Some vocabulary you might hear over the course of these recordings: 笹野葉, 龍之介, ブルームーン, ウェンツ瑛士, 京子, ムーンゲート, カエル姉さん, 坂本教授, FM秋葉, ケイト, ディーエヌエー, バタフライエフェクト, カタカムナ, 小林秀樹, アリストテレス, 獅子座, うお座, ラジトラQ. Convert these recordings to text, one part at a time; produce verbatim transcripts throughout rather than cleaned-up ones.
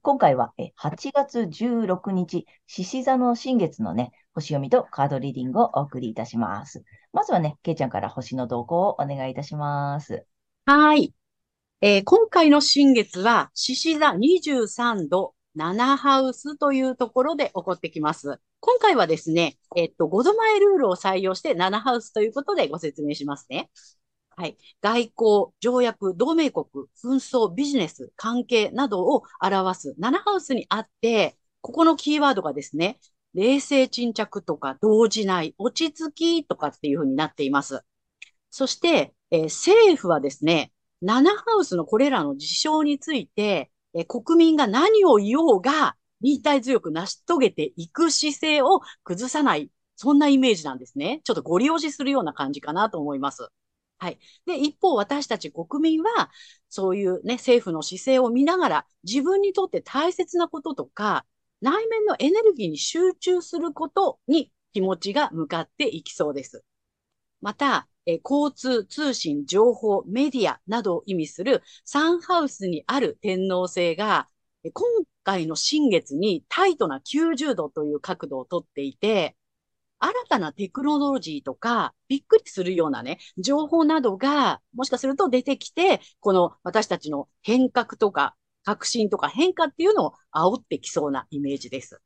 今回ははちがつじゅうろくにち、獅子座の新月のね、星読みとカードリーディングをお送りいたします。まずはね、けいちゃんから星の動向をお願いいたします。はい、えー。今回の新月は、獅子座にじゅうさんど、ななハウスというところで起こってきます。今回はですね、えっと、ごどまえルールを採用してななハウスということでご説明しますね。はい。外交、条約、同盟国、紛争、ビジネス、関係などを表すななハウスにあって、ここのキーワードがですね、冷静沈着とか動じない、落ち着きとかっていうふうになっています。そして、えー、政府はですね、ななハウスのこれらの事象について、えー、国民が何を言おうが忍耐強く成し遂げていく姿勢を崩さない、そんなイメージなんですね。ちょっとご利用しするような感じかなと思います。はい。で、一方、私たち国民は、そういうね、政府の姿勢を見ながら、自分にとって大切なこととか、内面のエネルギーに集中することに気持ちが向かっていきそうです。また、え交通、通信、情報、メディアなどを意味するさんハウスにある天王星が、今回の新月にタイトなきゅうじゅうどという角度をとっていて、新たなテクノロジーとか、びっくりするようなね、情報などが、もしかすると出てきて、この私たちの変革とか、革新とか変化っていうのを煽ってきそうなイメージです。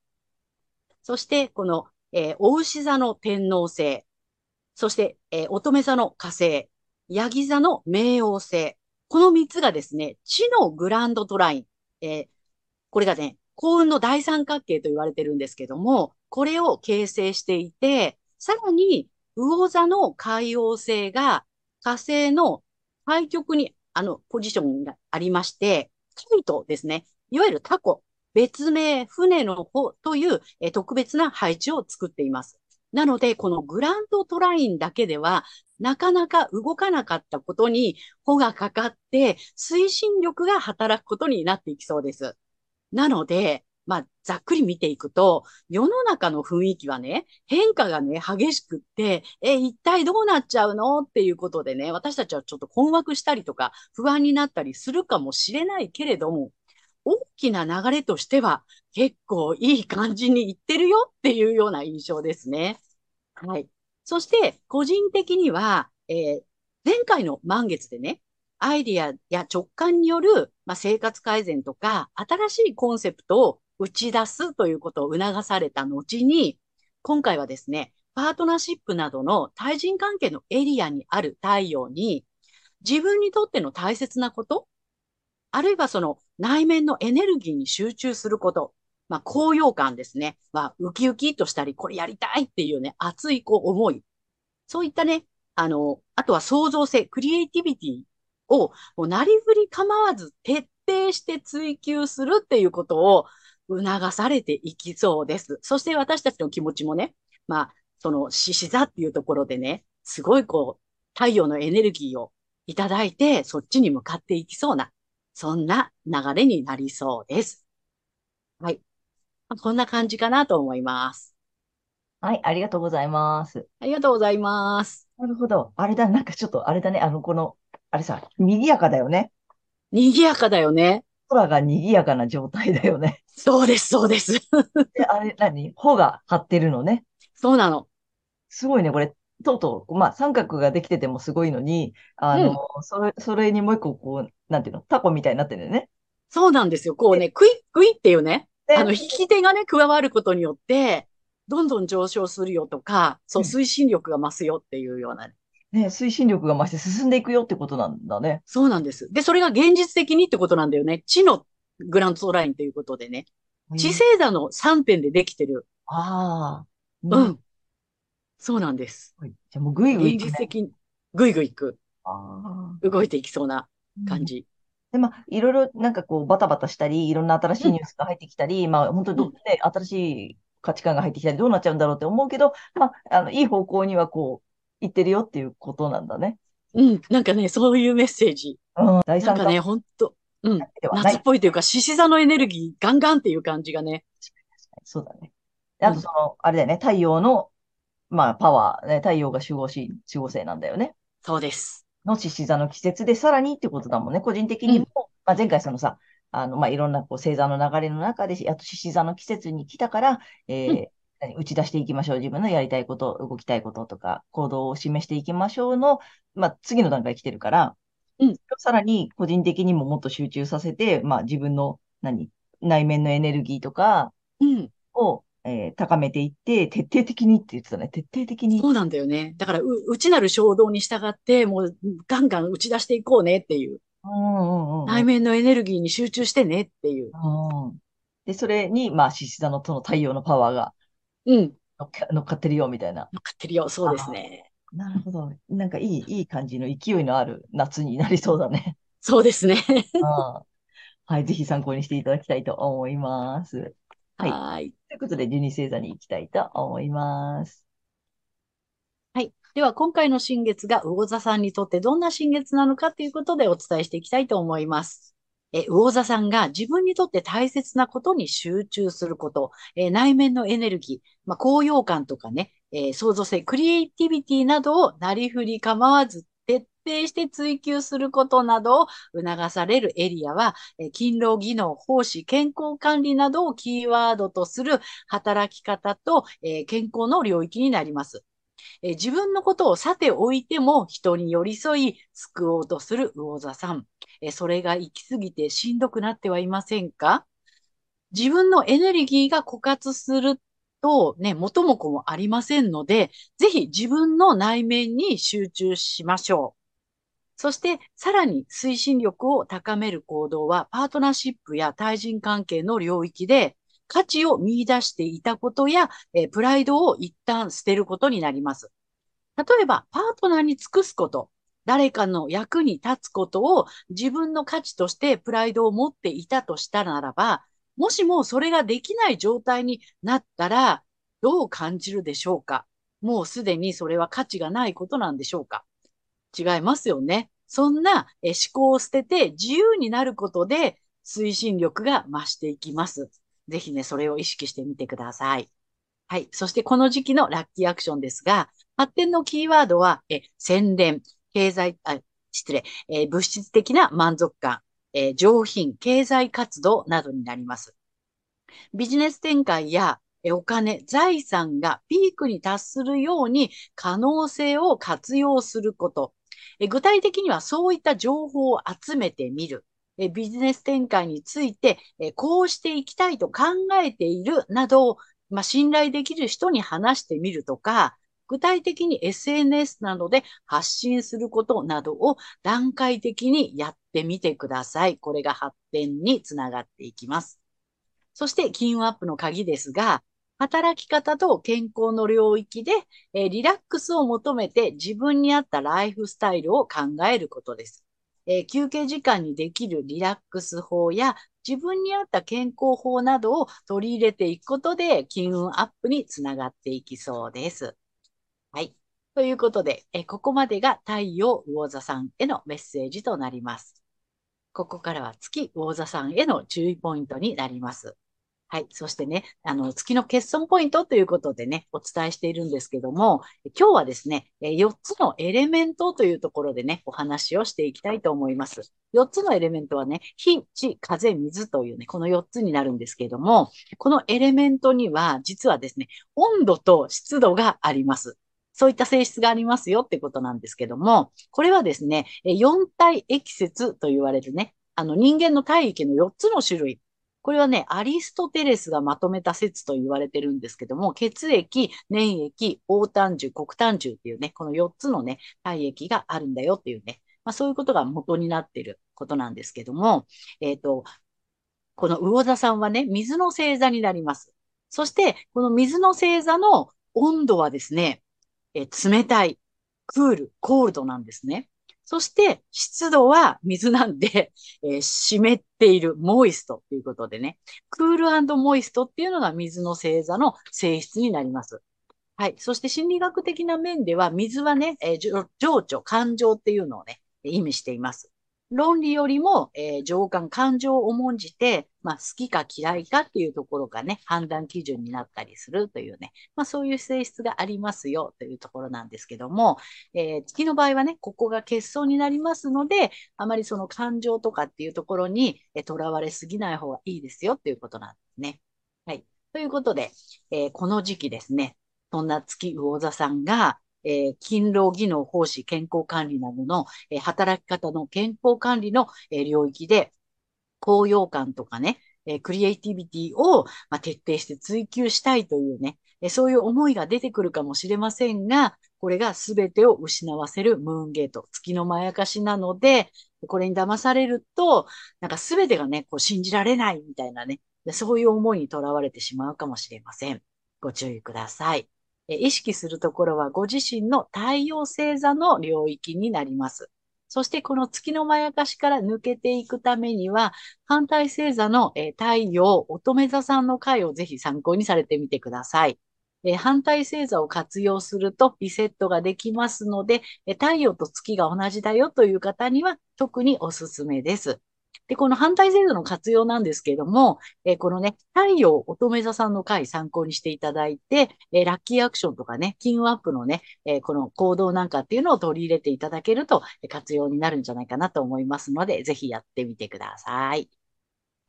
そして、この、えー、牡牛座の天王星、そして、えー、乙女座の火星、ヤギ座の冥王星、このみっつがですね、地のグランドトライン、えー、これがね、幸運の大三角形と言われてるんですけども、これを形成していて、さらに、魚座の海王星が火星の対極に、あの、ポジションがありまして、カイトですね。いわゆるタコ、別名、船の帆というえ特別な配置を作っています。なので、このグランドトラインだけでは、なかなか動かなかったことに、帆がかかって、推進力が働くことになっていきそうです。なので、まあ、ざっくり見ていくと、世の中の雰囲気はね、変化がね、激しくって、え、一体どうなっちゃうのっていうことでね、私たちはちょっと困惑したりとか、不安になったりするかもしれないけれども、大きな流れとしては、結構いい感じにいってるよっていうような印象ですね。はい。そして、個人的には、えー、前回の満月でね、アイディアや直感による、まあ、生活改善とか、新しいコンセプトを打ち出すということを促された後に、今回はですね、パートナーシップなどの対人関係のエリアにある太陽に、自分にとっての大切なこと、あるいはその内面のエネルギーに集中すること、まあ、高揚感ですね、まあ、ウキウキとしたり、これやりたいっていうね、熱いこう思い。そういったね、あの、あとは創造性、クリエイティビティを、もうなりふり構わず徹底して追求するっていうことを、促されていきそうです。そして私たちの気持ちもね、まあ、その獅子座っていうところでね、すごいこう、太陽のエネルギーをいただいて、そっちに向かっていきそうな、そんな流れになりそうです。はい。こんな感じかなと思います。はい、ありがとうございます。ありがとうございます。なるほど。あれだ、なんかちょっとあれだね、あの、この、あれさ、賑やかだよね。賑やかだよね。空が賑やかな状態だよね。そうです、そうです。であれ、何？帆が張ってるのね。そうなの。すごいね、これ、とうとう、まあ、三角ができててもすごいのに、あの、うん、それ、それにもう一個、こう、なんていうの、タコみたいになってるよね。そうなんですよ。こうね、クイックイっていうね、あの、引き手がね、加わることによって、どんどん上昇するよとか、そう、推進力が増すよっていうような、ね。ね、推進力が増して進んでいくよってことなんだね。そうなんです。で、それが現実的にってことなんだよね。地のグラントラインということでね。地星座のさんてんでできてる。ああ。うん。うん、そうなんです。はい、じゃあもうぐいぐい、ね、現実的にぐいぐいいく。あ動いていきそうな感じ。うんでまあ、いろいろなんかこうバタバタしたり、いろんな新しいニュースが入ってきたり、うん、まあ本当にどうね、うん、新しい価値観が入ってきたり、どうなっちゃうんだろうって思うけど、まあ、あの、いい方向にはこう、行ってるよっていうことなんだね。うん、なんかね、そういうメッセージ。うん、第三なんかね、本当うん、夏っぽいというか、獅子座のエネルギー、ガンガンっていう感じがね。そうだね。あとその、うん、あれだよね、太陽の、まあパワー、ね、太陽が守護神、守護星なんだよね。そうです。の獅子座の季節でさらにってことだもんね。個人的にも、うんまあ、前回そのさ、あの、まあ、いろんなこう星座の流れの中で、やっと獅子座の季節に来たから、えーうん、打ち出していきましょう。自分のやりたいこと、動きたいこととか、行動を示していきましょうの、まあ、次の段階来てるから、うん、さらに個人的にももっと集中させて、まあ、自分の何、内面のエネルギーとかを、うんえー、高めていって、徹底的にって言ってたね。徹底的に。そうなんだよね。だからう、内なる衝動に従って、もう、ガンガン打ち出していこうねっていう。うんうんうん、内面のエネルギーに集中してねっていう。うん、で、それに、まあ、獅子座のとの太陽のパワーが、うん。乗っかってるよ、みたいな。乗っかってるよ、そうですね。なるほど。なんかいい、いい感じの勢いのある夏になりそうだね。そうですね。うん、はい、ぜひ参考にしていただきたいと思います。はい。はいということで、じゅうに星座に行きたいと思います。はい。では、今回の新月が魚座さんにとってどんな新月なのかということでお伝えしていきたいと思います。え、魚座さんが自分にとって大切なことに集中すること、え内面のエネルギー、まあ、高揚感とかね、え創造性、クリエイティビティなどをなりふり構わず、徹底して追求することなどを促されるエリアは、勤労技能、奉仕、健康管理などをキーワードとする働き方と、えー、健康の領域になります、えー。自分のことをさておいても人に寄り添い救おうとする魚座さん、えー。それが行き過ぎてしんどくなってはいませんか？自分のエネルギーが枯渇するとね、元も子もありませんので、ぜひ自分の内面に集中しましょう。そして、さらに推進力を高める行動は、パートナーシップや対人関係の領域で、価値を見出していたことや、えプライドを一旦捨てることになります。例えば、パートナーに尽くすこと、誰かの役に立つことを自分の価値としてプライドを持っていたとしたならば、もしもそれができない状態になったら、どう感じるでしょうか？もうすでにそれは価値がないことなんでしょうか？違いますよね。そんな思考を捨てて自由になることで推進力が増していきます。ぜひね、それを意識してみてください。はい。そしてこの時期のラッキーアクションですが、発展のキーワードは、え洗練、経済、あ、失礼、え、物質的な満足感、え、上品、経済活動などになります。ビジネス展開やお金、財産がピークに達するように可能性を活用すること。具体的にはそういった情報を集めてみる。ビジネス展開についてこうしていきたいと考えているなどを、まあ、信頼できる人に話してみるとか、具体的に エスエヌエス などで発信することなどを段階的にやってみてください。これが発展につながっていきます。そして金運アップの鍵ですが、働き方と健康の領域で、えー、リラックスを求めて自分に合ったライフスタイルを考えることです、えー。休憩時間にできるリラックス法や自分に合った健康法などを取り入れていくことで金運アップにつながっていきそうです。はい。ということで、えー、ここまでが太陽魚座さんへのメッセージとなります。ここからは月魚座さんへの注意ポイントになります。はい。そしてね、あの、月の欠損ポイントということでね、お伝えしているんですけども、今日はですね、よっつのエレメントというところでね、お話をしていきたいと思います。よっつのエレメントはね、火、地、風、水というね、このよっつになるんですけども、このエレメントには、実はですね、温度と湿度があります。そういった性質がありますよってことなんですけども、これはですね、よん体液節と言われるね、あの、人間の体液のよっつの種類。これはね、アリストテレスがまとめた説と言われてるんですけども、血液、粘液、黄炭樹、黒炭樹っていうね、このよっつのね、体液があるんだよっていうね、まあ、そういうことが元になっていることなんですけども、えっと、この魚座さんはね、水の星座になります。そして、この水の星座の温度はですね、え冷たい、クール、コールドなんですね。そして、湿度は水なんで、えー、湿っている、モイストということでね。クール&モイストっていうのが水の星座の性質になります。はい。そして心理学的な面では、水はね、えー、情緒、感情っていうのをね、意味しています。論理よりも、えー、情感、感情を重んじて、まあ、好きか嫌いかっていうところがね、判断基準になったりするというね、まあ、そういう性質がありますよというところなんですけども、えー、月の場合はね、ここが欠損になりますので、あまりその感情とかっていうところに、えー、とらわれすぎない方がいいですよということなんですね。はい。ということで、えー、この時期ですね、そんな月魚座さんが、えー、勤労技能奉仕健康管理などの、えー、働き方の健康管理の、えー、領域で高揚感とかね、えー、クリエイティビティを、まあ、徹底して追求したいというね、えー、そういう思いが出てくるかもしれませんが、これが全てを失わせるムーンゲート、月のまやかしなので、これに騙されると、なんか全てがね、こう信じられないみたいなね、そういう思いにとらわれてしまうかもしれません。ご注意ください。意識するところはご自身の太陽星座の領域になります。そしてこの月のまやかしから抜けていくためには、反対星座の太陽乙女座さんの回をぜひ参考にされてみてください。反対星座を活用するとリセットができますので、太陽と月が同じだよという方には特におすすめです。で、この反対星座の活用なんですけれども、えー、このね、太陽乙女座さんの回参考にしていただいて、えー、ラッキーアクションとかね、金運アップのね、えー、この行動なんかっていうのを取り入れていただけると、えー、活用になるんじゃないかなと思いますので、ぜひやってみてください。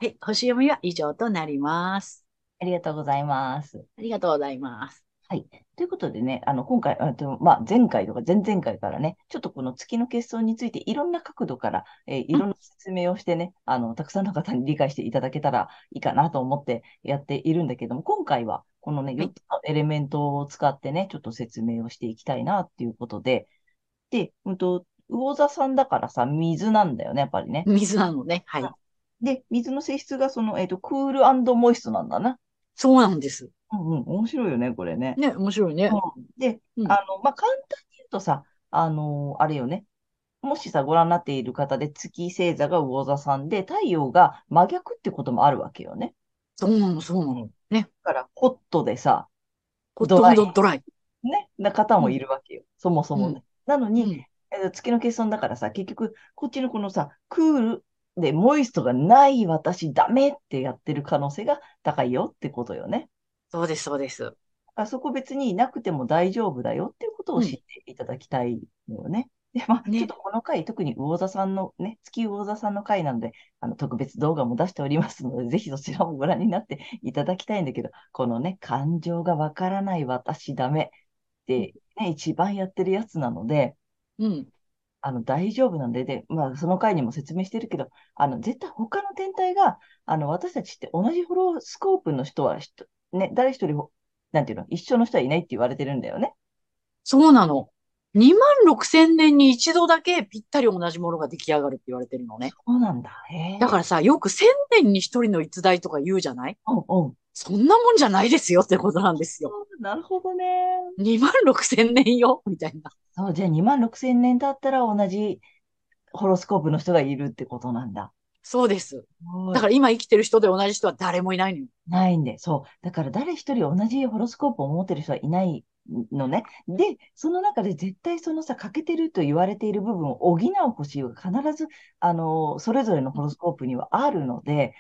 はい、星読みは以上となります。ありがとうございます。ありがとうございます。はい。ということでね、あの、今回、あのまあ、前回とか前々回からね、ちょっとこの月の欠損についていろんな角度から、えー、いろんな説明をしてね、あの、たくさんの方に理解していただけたらいいかなと思ってやっているんだけども、今回はこのね、よっつのエレメントを使ってね、ちょっと説明をしていきたいなっていうことで、で、うんと、魚座さんだからさ、水なんだよね、やっぱりね。水なのね、はい。で、水の性質がその、えっと、クール&モイストなんだな。そうなんです。うんうん、面白いよね、これね。ね、面白いね。うん、で、うん、あの、まあ、簡単に言うとさ、あのー、あれよね。もしさ、ご覧になっている方で、月星座が魚座さんで、太陽が真逆ってこともあるわけよね。そうなの、そうなの。ね。だから、ホットでさ、ドライ。ドライ。ね、な方もいるわけよ。うん、そもそもね。うん、なのに、うん、月の欠損だからさ、結局、こっちのこのさ、クールでモイストがない私ダメってやってる可能性が高いよってことよね。そうです、そうです。あそこ別になくても大丈夫だよっていうことを知っていただきたいのよね。うん、で、まあ、ね、ちょっとこの回、特に魚座さんのね、月魚座さんの回なので、あの、特別動画も出しておりますので、ぜひそちらもご覧になっていただきたいんだけど、このね、感情がわからない私ダメって、ね、一番やってるやつなので、うん。あの、大丈夫なんで、で、まあ、その回にも説明してるけど、あの、絶対他の天体が、あの、私たちって同じホロスコープの人は、ね、誰一人、なんていうの、一緒の人はいないって言われてるんだよね。そうなの。にまんろくせんねんに一度だけぴったり同じものが出来上がるって言われてるのね。そうなんだ。へー。だからさ、よくせんねんに一人の逸材とか言うじゃない？うんうん。そんなもんじゃないですよってことなんですよ。なるほどね。にまんろくせんねんよ、みたいな。そう、じゃあにまんろくせんねん経ったら同じホロスコープの人がいるってことなんだ。そうです。だから今生きてる人で同じ人は誰もいないのよ。ないんで、そう。だから誰一人同じホロスコープを持ってる人はいないのね。で、その中で絶対そのさ、欠けてると言われている部分を補う星が必ず、あの、それぞれのホロスコープにはあるので、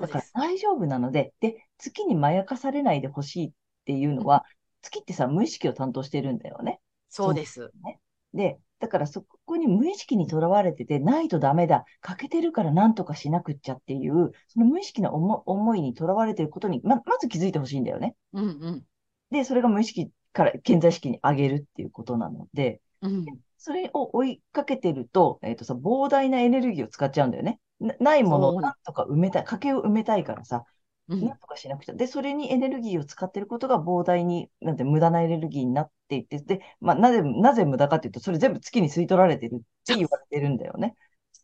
だから大丈夫なので、で、月にまやかされないでほしいっていうのは、うん、月ってさ、無意識を担当してるんだよね。そうです。ね。で、だからそこに無意識にとらわれてて、ないとダメだ、欠けてるから何とかしなくっちゃっていう、その無意識な 思, 思いにとらわれてることに、ま、まず気づいてほしいんだよね。うんうん、で、それが無意識から顕在意識に上げるっていうことなので、うん、でそれを追いかけてると、えっとさ、膨大なエネルギーを使っちゃうんだよね。な、ないものをそうなんとか埋めたい、家計を埋めたいからさ、うなんん。とかしなくちゃ。で、それにエネルギーを使ってることが膨大に、なんて無駄なエネルギーになっていって、で、まあ、なぜ、なぜ無駄かっていうと、それ全部月に吸い取られてるって言われてるんだよね。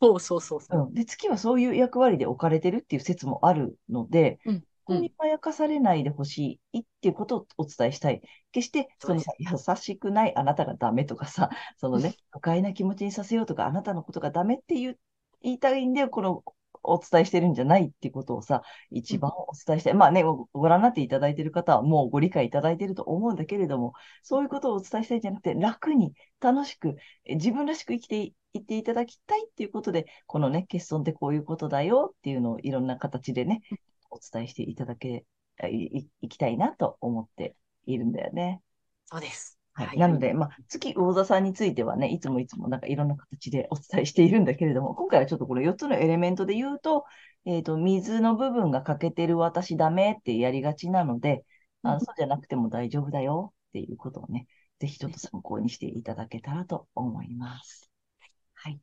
そうそうそうそうん、で、月はそういう役割で置かれてるっていう説もあるので、う。うん。そうこにん。まやかされないでほしいっていうことをお伝えしたい。決して、そうそでのさ、す。優しくないあなたがダメとかさ、そのね、不快な気持ちにさせようとか、あなたのことがダメって言う、言いたいんで、この、お伝えしてるんじゃないっていうことをさ、う一ん。番お伝えしたい。まあね、ごご覧になっていただいている方はもうご理解いただいていると思うんだけれども、そういうことをお伝えしたいんじゃなくて、楽に、楽しく、え自分らしく生きてい、いっていただきたいっていうことで、このね、欠損ってこういうことだよっていうのをいろんな形でね、お伝えしていただけ、あい、いいきたいなと思っているんだよね。そうです。はい。はない。ので、まあ、月魚座さんについてはね、いつもいつもなんかいろんな形でお伝えしているんだけれども、今回はちょっとこのよっつのエレメントで言うと、えっと、水の部分が欠けてる私ダメってやりがちなので、うあの、ん。そうじゃなくても大丈夫だよっていうことをね、ぜひちょっとね、参考にしていただけたらと思います。はい。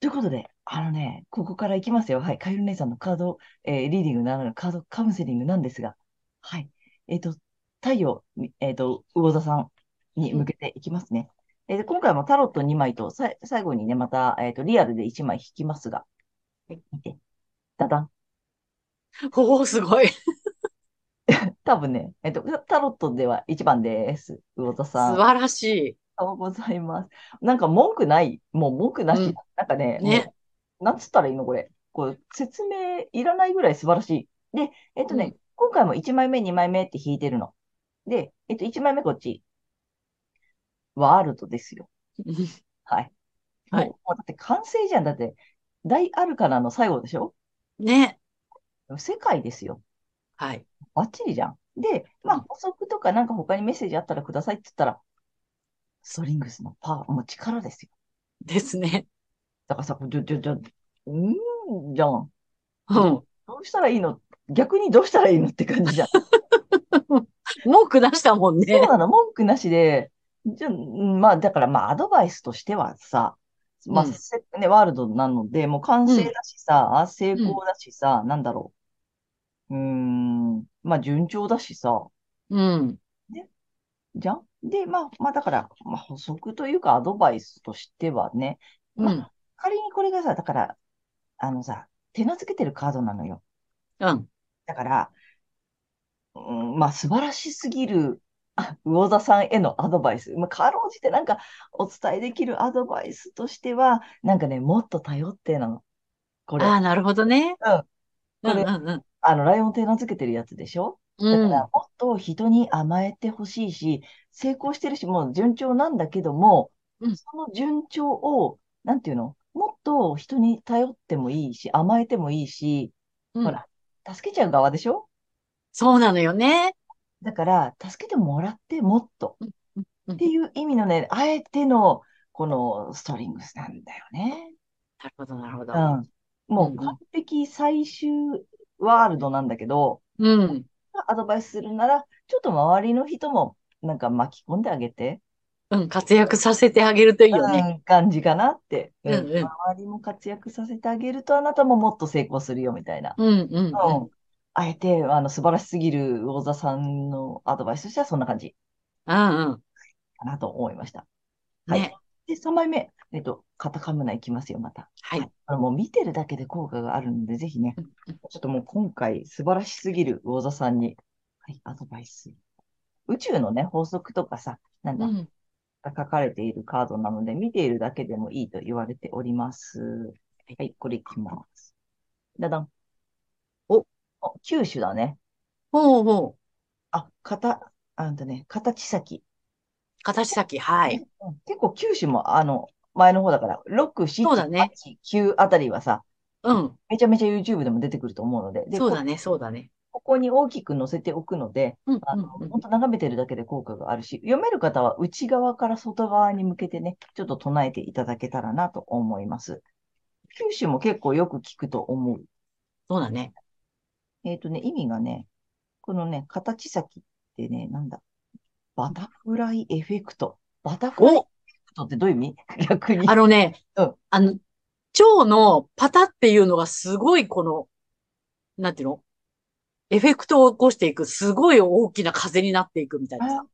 ということで、あのね、ここからいきますよ。はい。カエル姉さんのカード、えーリーディングならぬカードカウンセリングなんですが、はい。えっと、太陽、えっと、魚座さんにう向ん。けていきますね。えーで今回もタロットにまいと、さい最後にね、また、えっと、リアルでいちまい引きますが、はい、見て、ダダン。おお、すごい。多分ね、えっと、タロットではいちばんです。魚座さ素ん。晴らしい。おはようございます。なんか文句ない、もう文句なうし、ん。なんかね、ね。もう、なんつったらいいの、これ。こう、説明いらないぐらい素晴らしい。で、えっとうね、ん。今回もいちまいめ、にまいめって引いてるの。で、えっと、いちまいめこっち、ワールドですよ。はい。はもう、い。もうだって完成じゃん。だって、大アルカナの最後でしょ、ね。世界ですよ。はい。バッチリじゃん。で、うまあ、ん。補足とかなんか他にメッセージあったらくださいって言ったら、ストリングスのパワー、もう力ですよ。ですね。だからさ、じゃ、じゃ、じゃ、うーん、じゃん。うじゃ、ん。どうしたらいいの、逆にどうしたらいいのって感じじゃん。文句出したもんそうね。なの、文句なしで、じゃ、うんまあ、だから、まあ、アドバイスとしてはさ、うまあ、ん。せね、ワールドなので、もう完う成ん。だしさ、成うん。功だしさ、なんだろう。うーん、まあ、順調だしさ、うん。ね、じゃんで、まあ、まあ、だから、まあ、補足というか、アドバイスとしてはね、うまあ、ん。仮にこれがさ、だから、あのさ、手なずけてるカードなのよ。うん。だから、うん、まあ、素晴らしすぎる、あ、魚座さんへのアドバイス。まあ、かろうじてなんかお伝えできるアドバイスとしては、なんかね、もっと頼ってなの。こあれ。あ、なるほどね。うん。うこんれ、うんうん。あの、ライオン手なずけてるやつでしょ、だかうら、ん。もっと人に甘えてほしいし、成功してるし、もう順調なんだけども、うん。その順調を、なんていうの、もっと人に頼ってもいいし、甘えてもいいし、うほん。ら、助けちゃう側でしょ、そうなのよね。だから、助けてもらって、もっと。うんうんうっんていう意味のね、あえての、このストリングスなんだよね。なるほど、なるほうど。ん。うもうんう完ん。璧最終ワールドなんだけど、うん。アドバイスするなら、ちょっと周りの人も、なんか巻き込んであげて、うん。活躍させてあげるといいよね。うん、感じかなって。ううん。んうん。周りも活躍させてあげると、あなたももっと成功するよ、みたいな。うんうんううん。ん。あえて、あの、素晴らしすぎる魚座さんのアドバイスとしては、そんな感じうんうん。かなと思いました。はい。ね。で、さんまいめ、えっと、カタカムナいきますよ、また。ははい。い。あのもう見てるだけで効果があるので、ぜひね、うんうんちょっともう今回、素晴らしすぎる魚座さんに、はい、アドバイス。宇宙のね、法則とかさ、なんうだ、ん。が書かれているカードなので、見ているだけでもいいと言われております。はい。はい、これいきます。だだん。お、お、九種だね。ほうほう。あ、かた、あんとね、形先。形先。はね、い。うん結構九種も、あの、前の方だから、ろく、そうだしち、ね。はち、きゅうあたりはさ、うん。めちゃめちゃ YouTube でも出てくると思うので、で、そうこ、だね、そうだね。ここに大きく載せておくので、うんあうんの、う本ん。当眺めてるだけで効果があるし、読める方は内側から外側に向けてね、ちょっと唱えていただけたらなと思います。九州も結構よく聞くと思う。そうだね。えっとね、意味がね、このね、形先ってね、なんだ、バタフライエフェクト。バタフライエお、フェクトってどういう意味 逆に。あのね、うん。あの、蝶のパタっていうのがすごいこの、なんていうのエフェクトを起こしていく、すごい大きな風になっていくみたいな。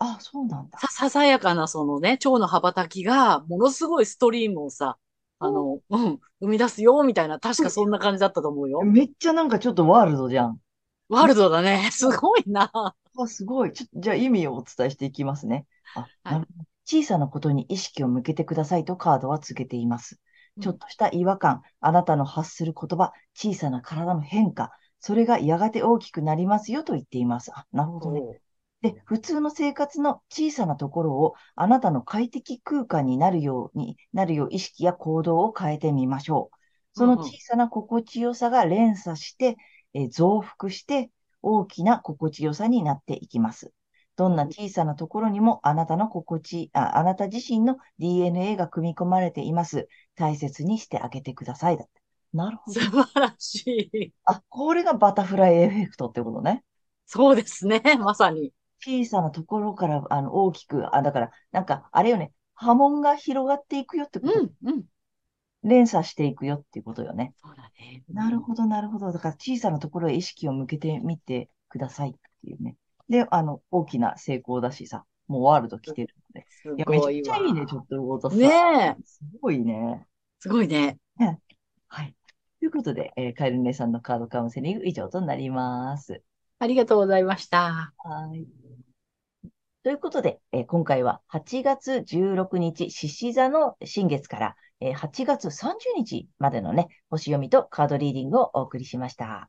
あ、あそうなんだ。さ、ささやかなそのね、蝶の羽ばたきが、ものすごいストリームをさ、あの、うん、生み出すよ、みたいな、確かそんな感じだったと思うよ。めっちゃなんかちょっとワールドじゃん。ワールドだね。すごいな。あすごい。ちょっとじゃあ意味をお伝えしていきますね。あはい、小さなことに意識を向けてくださいとカードは告げています。ちょっとした違和感、あなたの発する言葉、小さな体の変化、それがやがて大きくなりますよと言っています。あ、なるほどね。で、普通の生活の小さなところをあなたの快適空間になるようになるよう意識や行動を変えてみましょう。その小さな心地よさが連鎖して、えー、増幅して大きな心地よさになっていきます。どんな小さなところにもあなたの心地、あ、あなた自身の ディーエヌエー が組み込まれています。大切にしてあげてくださいだって。なるほど。素晴らしい。あ、これがバタフライエフェクトってことね。そうですね。まさに。小さなところからあの大きく、あ、だから、なんか、あれよね、波紋が広がっていくよってこと。うん、うん。連鎖していくよっていうことよね。そうだね。なるほど、なるほど。だから、小さなところへ意識を向けてみてくださいっていうね。で、あの、大きな成功だしさ、もうワールド来てるので。すごいわ。いや、めっちゃいいね、ちょっと動かさ。ねえ。すごいね。すごいね。ねはい。ということで、えー、カエル姉さんのカードカウンセリング以上となります。ありがとうございました。はい。ということで、えー、今回ははちがつじゅうろくにち、獅子座の新月から、えー、はちがつさんじゅうにちまでのね、星読みとカードリーディングをお送りしました。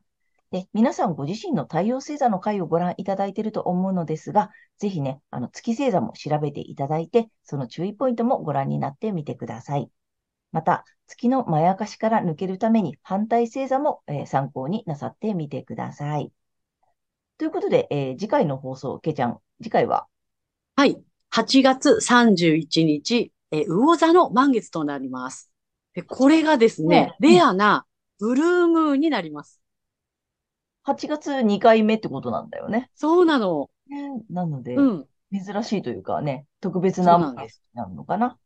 で皆さんご自身の太陽星座の回をご覧いただいていると思うのですが、ぜひね、あの月星座も調べていただいて、その注意ポイントもご覧になってみてください。また、月のまやかしから抜けるために反対星座も、えー、参考になさってみてください。ということで、えー、次回の放送、けいちゃん、次回ははい、はちがつさんじゅういちにち、えー、魚座の満月となります。でこれがですね、うん、レアなブルームーンになります。はちがつにかいめってことなんだよね。そうなの。ね、なので、うん、珍しいというかね、特別な満月になるのかな。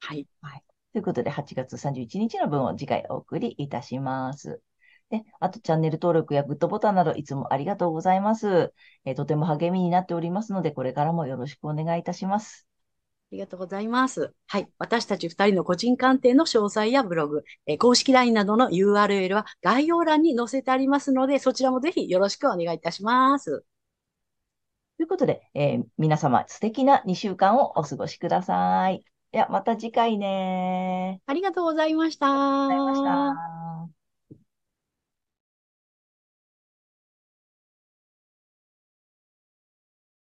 はい。はい。ということで、はちがつさんじゅういちにちの分を次回お送りいたします。で、あとチャンネル登録やグッドボタンなどいつもありがとうございます。えー、とても励みになっておりますので、これからもよろしくお願いいたします。ありがとうございます。はい。私たちふたりの個人鑑定の詳細やブログ、え公式 ライン などの ユーアールエル は概要欄に載せてありますので、そちらもぜひよろしくお願いいたします。ということで、えー、皆様素敵なにしゅうかんをお過ごしください。ではまた次回ね。ありがとうございました。ありがとうございました。